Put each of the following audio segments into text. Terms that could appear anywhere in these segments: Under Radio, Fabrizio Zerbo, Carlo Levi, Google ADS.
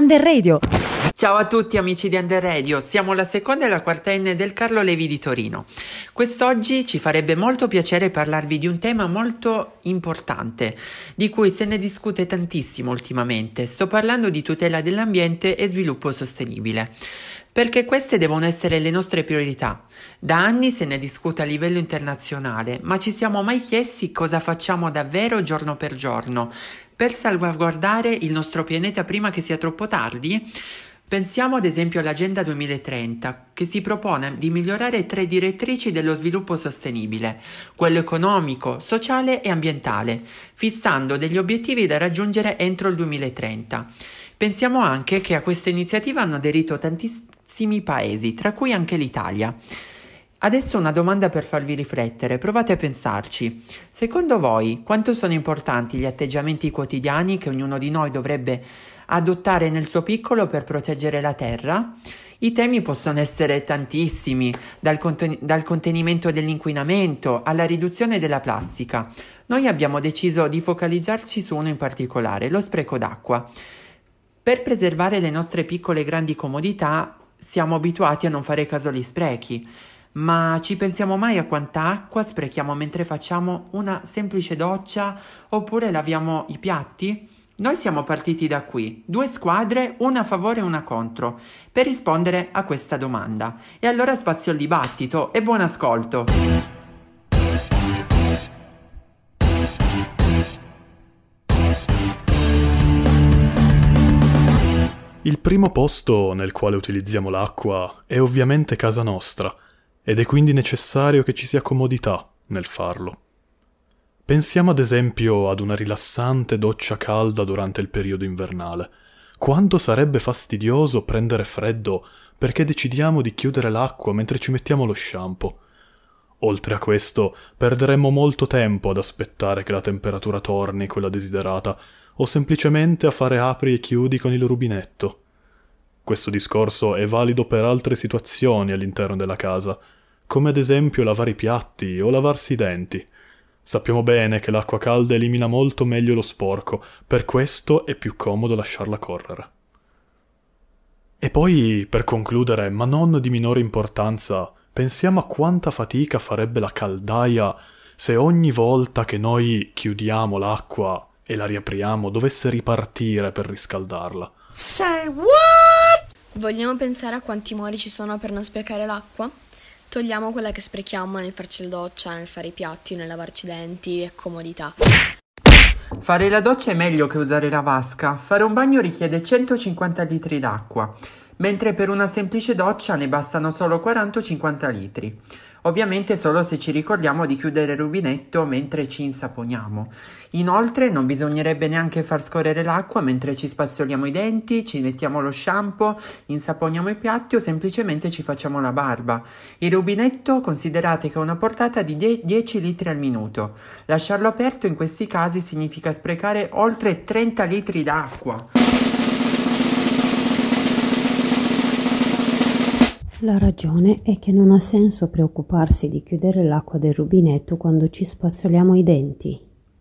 Under Radio. Ciao a tutti amici di Under Radio, siamo la seconda e la quartenne del Carlo Levi di Torino. Quest'oggi ci farebbe molto piacere parlarvi di un tema molto importante, di cui se ne discute tantissimo ultimamente. Sto parlando di tutela dell'ambiente e sviluppo sostenibile, perché queste devono essere le nostre priorità. Da anni se ne discute a livello internazionale, ma ci siamo mai chiesti cosa facciamo davvero giorno per giorno per salvaguardare il nostro pianeta prima che sia troppo tardi? Pensiamo ad esempio all'Agenda 2030, che si propone di migliorare 3 direttrici dello sviluppo sostenibile, quello economico, sociale e ambientale, fissando degli obiettivi da raggiungere entro il 2030. Pensiamo anche che a questa iniziativa hanno aderito tantissimi paesi, tra cui anche l'Italia. Adesso una domanda per farvi riflettere, provate a pensarci. Secondo voi, quanto sono importanti gli atteggiamenti quotidiani che ognuno di noi dovrebbe adottare nel suo piccolo per proteggere la terra? I temi possono essere tantissimi, dal contenimento dell'inquinamento alla riduzione della plastica. Noi abbiamo deciso di focalizzarci su uno in particolare, lo spreco d'acqua. Per preservare le nostre piccole e grandi comodità siamo abituati a non fare caso agli sprechi, ma ci pensiamo mai a quanta acqua sprechiamo mentre facciamo una semplice doccia oppure laviamo i piatti? Noi siamo partiti da qui, 2 squadre, una a favore e una contro, per rispondere a questa domanda. E allora spazio al dibattito e buon ascolto! Il primo posto nel quale utilizziamo l'acqua è ovviamente casa nostra, ed è quindi necessario che ci sia comodità nel farlo. Pensiamo ad esempio ad una rilassante doccia calda durante il periodo invernale. Quanto sarebbe fastidioso prendere freddo perché decidiamo di chiudere l'acqua mentre ci mettiamo lo shampoo. Oltre a questo, perderemmo molto tempo ad aspettare che la temperatura torni quella desiderata, o semplicemente a fare apri e chiudi con il rubinetto. Questo discorso è valido per altre situazioni all'interno della casa, come ad esempio lavare i piatti o lavarsi i denti. Sappiamo bene che l'acqua calda elimina molto meglio lo sporco, per questo è più comodo lasciarla correre. E poi, per concludere, ma non di minore importanza, pensiamo a quanta fatica farebbe la caldaia se ogni volta che noi chiudiamo l'acqua e la riapriamo dovesse ripartire per riscaldarla. Say what? Vogliamo pensare a quanti modi ci sono per non sprecare l'acqua? Togliamo quella che sprechiamo nel farci la doccia, nel fare i piatti, nel lavarci i denti e comodità. Fare la doccia è meglio che usare la vasca. Fare un bagno richiede 150 litri d'acqua, mentre per una semplice doccia ne bastano solo 40-50 litri. Ovviamente solo se ci ricordiamo di chiudere il rubinetto mentre ci insaponiamo. Inoltre non bisognerebbe neanche far scorrere l'acqua mentre ci spazzoliamo i denti, ci mettiamo lo shampoo, insaponiamo i piatti o semplicemente ci facciamo la barba. Il rubinetto considerate che ha una portata di 10 litri al minuto. Lasciarlo aperto in questi casi significa sprecare oltre 30 litri d'acqua. La ragione è che non ha senso preoccuparsi di chiudere l'acqua del rubinetto quando ci spazzoliamo i denti,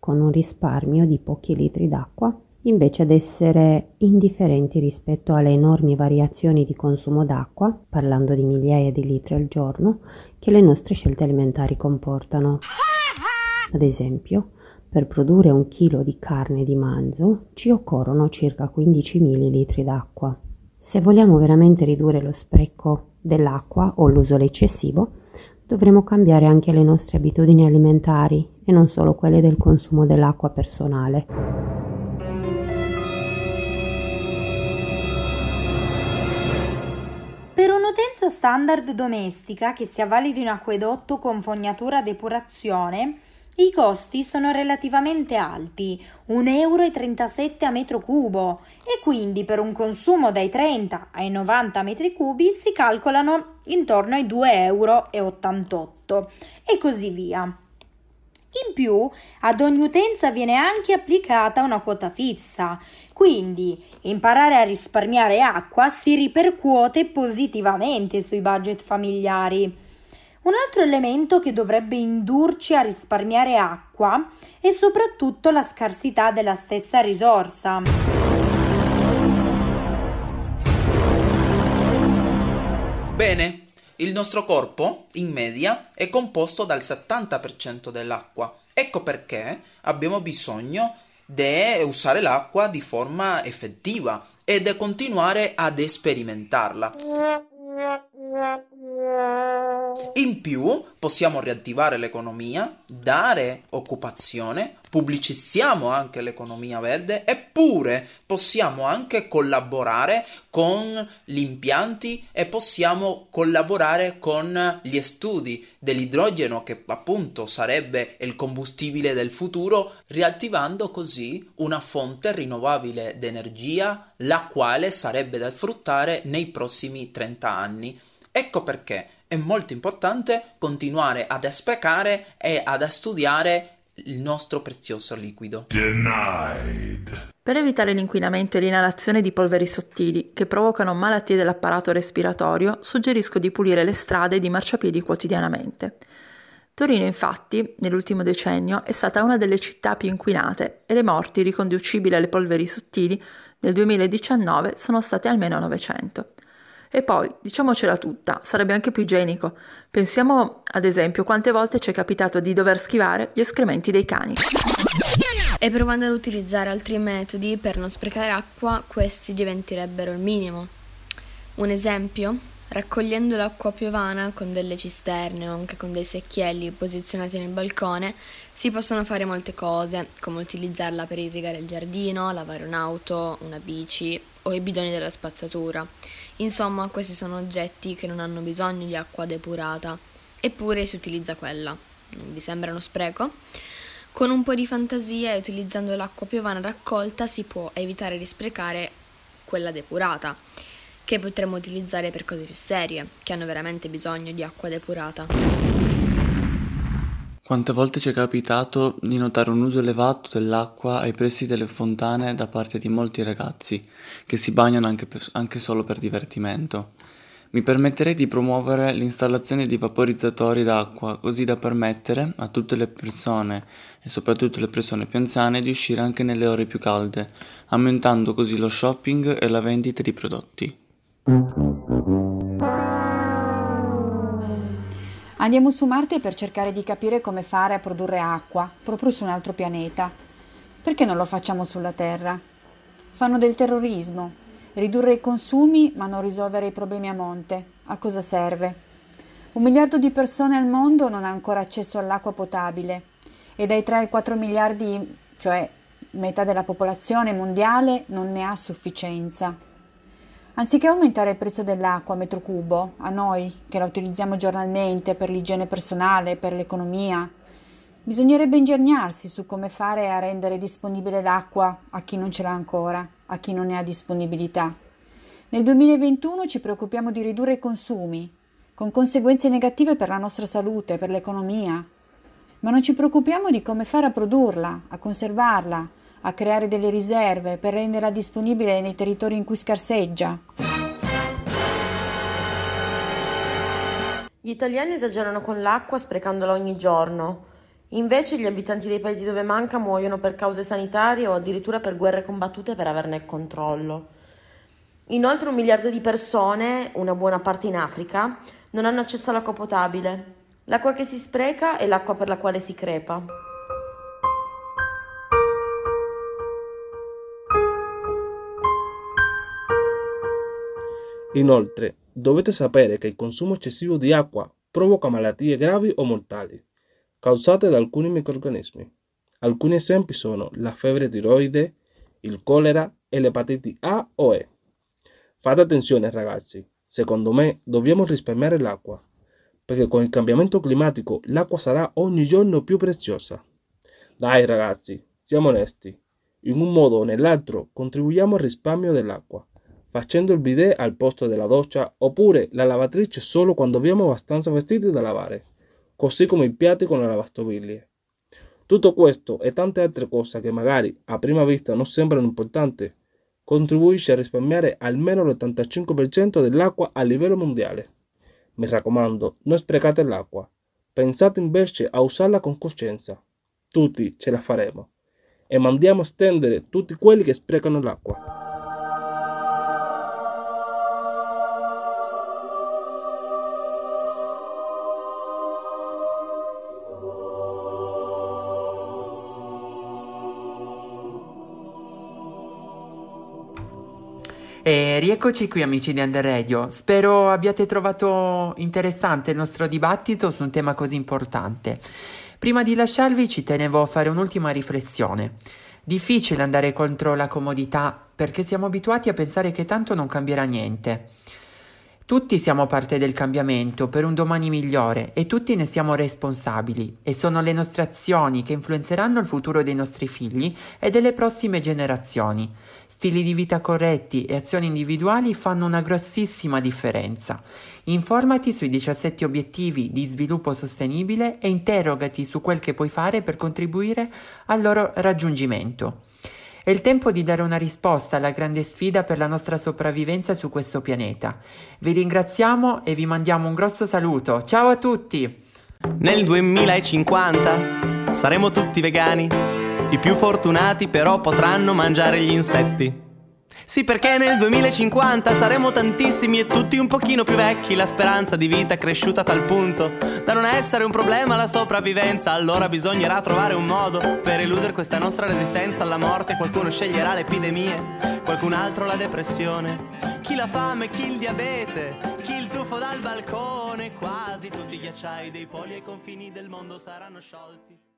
con un risparmio di pochi litri d'acqua, invece ad essere indifferenti rispetto alle enormi variazioni di consumo d'acqua, parlando di migliaia di litri al giorno, che le nostre scelte alimentari comportano. Ad esempio, per produrre 1 chilo di carne di manzo ci occorrono circa 15 ml d'acqua. Se vogliamo veramente ridurre lo spreco dell'acqua o l'uso eccessivo, dovremo cambiare anche le nostre abitudini alimentari e non solo quelle del consumo dell'acqua personale. Per un'utenza standard domestica che sia valida in acquedotto con fognatura a depurazione, i costi sono relativamente alti, 1,37 € a metro cubo, e quindi per un consumo dai 30 ai 90 metri cubi si calcolano intorno ai 2,88 € e così via. In più, ad ogni utenza viene anche applicata una quota fissa, quindi imparare a risparmiare acqua si ripercuote positivamente sui budget familiari. Un altro elemento che dovrebbe indurci a risparmiare acqua è soprattutto la scarsità della stessa risorsa. Bene, il nostro corpo, in media, è composto dal 70% dell'acqua. Ecco perché abbiamo bisogno di usare l'acqua di forma effettiva e di continuare ad sperimentarla. In più possiamo riattivare l'economia, dare occupazione, pubblicizziamo anche l'economia verde, eppure possiamo anche collaborare con gli impianti e possiamo collaborare con gli studi dell'idrogeno, che appunto sarebbe il combustibile del futuro, riattivando così una fonte rinnovabile di energia, la quale sarebbe da sfruttare nei prossimi 30 anni. Ecco perché è molto importante continuare ad esplicare e ad studiare il nostro prezioso liquido. Denied. Per evitare l'inquinamento e l'inalazione di polveri sottili che provocano malattie dell'apparato respiratorio, suggerisco di pulire le strade ed i marciapiedi quotidianamente. Torino, infatti, nell'ultimo decennio è stata una delle città più inquinate e le morti riconducibili alle polveri sottili nel 2019 sono state almeno 900. E poi, diciamocela tutta, sarebbe anche più igienico. Pensiamo, ad esempio, quante volte ci è capitato di dover schivare gli escrementi dei cani. E provando ad utilizzare altri metodi per non sprecare acqua, questi diventerebbero il minimo. Un esempio? Raccogliendo l'acqua piovana con delle cisterne o anche con dei secchielli posizionati nel balcone, si possono fare molte cose, come utilizzarla per irrigare il giardino, lavare un'auto, una bici o i bidoni della spazzatura. Insomma, questi sono oggetti che non hanno bisogno di acqua depurata, eppure si utilizza quella. Non vi sembra uno spreco? Con un po' di fantasia e utilizzando l'acqua piovana raccolta si può evitare di sprecare quella depurata, che potremmo utilizzare per cose più serie, che hanno veramente bisogno di acqua depurata. Quante volte ci è capitato di notare un uso elevato dell'acqua ai pressi delle fontane da parte di molti ragazzi, che si bagnano anche solo per divertimento. Mi permetterei di promuovere l'installazione di vaporizzatori d'acqua, così da permettere a tutte le persone, e soprattutto le persone più anziane, di uscire anche nelle ore più calde, aumentando così lo shopping e la vendita di prodotti. Andiamo su Marte per cercare di capire come fare a produrre acqua, proprio su un altro pianeta. Perché non lo facciamo sulla Terra? Fanno del terrorismo, ridurre i consumi ma non risolvere i problemi a monte. A cosa serve? 1 miliardo di persone al mondo non ha ancora accesso all'acqua potabile e dai 3 ai 4 miliardi, cioè metà della popolazione mondiale, non ne ha sufficienza. Anziché aumentare il prezzo dell'acqua a metro cubo, a noi che la utilizziamo giornalmente per l'igiene personale, per l'economia, bisognerebbe ingegnarsi su come fare a rendere disponibile l'acqua a chi non ce l'ha ancora, a chi non ne ha disponibilità. Nel 2021 ci preoccupiamo di ridurre i consumi, con conseguenze negative per la nostra salute, per l'economia, ma non ci preoccupiamo di come fare a produrla, a conservarla, a creare delle riserve per renderla disponibile nei territori in cui scarseggia. Gli italiani esagerano con l'acqua sprecandola ogni giorno. Invece gli abitanti dei paesi dove manca muoiono per cause sanitarie o addirittura per guerre combattute per averne il controllo. Inoltre 1 miliardo di persone, una buona parte in Africa, non hanno accesso all'acqua potabile. L'acqua che si spreca è l'acqua per la quale si crepa. Inoltre, dovete sapere che il consumo eccessivo di acqua provoca malattie gravi o mortali causate da alcuni microrganismi. Alcuni esempi sono la febbre tiroide, il colera e l'epatite A o E. Fate attenzione ragazzi, secondo me dobbiamo risparmiare l'acqua, perché con il cambiamento climatico l'acqua sarà ogni giorno più preziosa. Dai ragazzi, siamo onesti, in un modo o nell'altro contribuiamo al risparmio dell'acqua, facendo il bidet al posto della doccia oppure la lavatrice solo quando abbiamo abbastanza vestiti da lavare, così come i piatti con la lavastoviglie. Tutto questo e tante altre cose che magari a prima vista non sembrano importanti, contribuisce a risparmiare almeno l'85% dell'acqua a livello mondiale. Mi raccomando, non sprecate l'acqua, pensate invece a usarla con coscienza. Tutti ce la faremo e mandiamo a stendere tutti quelli che sprecano l'acqua. E rieccoci qui amici di Under Radio, spero abbiate trovato interessante il nostro dibattito su un tema così importante. Prima di lasciarvi ci tenevo a fare un'ultima riflessione. Difficile andare contro la comodità perché siamo abituati a pensare che tanto non cambierà niente. Tutti siamo parte del cambiamento per un domani migliore e tutti ne siamo responsabili e sono le nostre azioni che influenzeranno il futuro dei nostri figli e delle prossime generazioni. Stili di vita corretti e azioni individuali fanno una grossissima differenza. Informati sui 17 obiettivi di sviluppo sostenibile e interrogati su quel che puoi fare per contribuire al loro raggiungimento. È il tempo di dare una risposta alla grande sfida per la nostra sopravvivenza su questo pianeta. Vi ringraziamo e vi mandiamo un grosso saluto. Ciao a tutti! Nel 2050 saremo tutti vegani. I più fortunati però potranno mangiare gli insetti. Sì, perché nel 2050 saremo tantissimi e tutti un pochino più vecchi. La speranza di vita è cresciuta a tal punto da non essere un problema la sopravvivenza. Allora bisognerà trovare un modo per eludere questa nostra resistenza alla morte. Qualcuno sceglierà le epidemie, qualcun altro la depressione, chi la fame, chi il diabete, chi il tuffo dal balcone. Quasi tutti i ghiacciai dei poli ai confini del mondo saranno sciolti.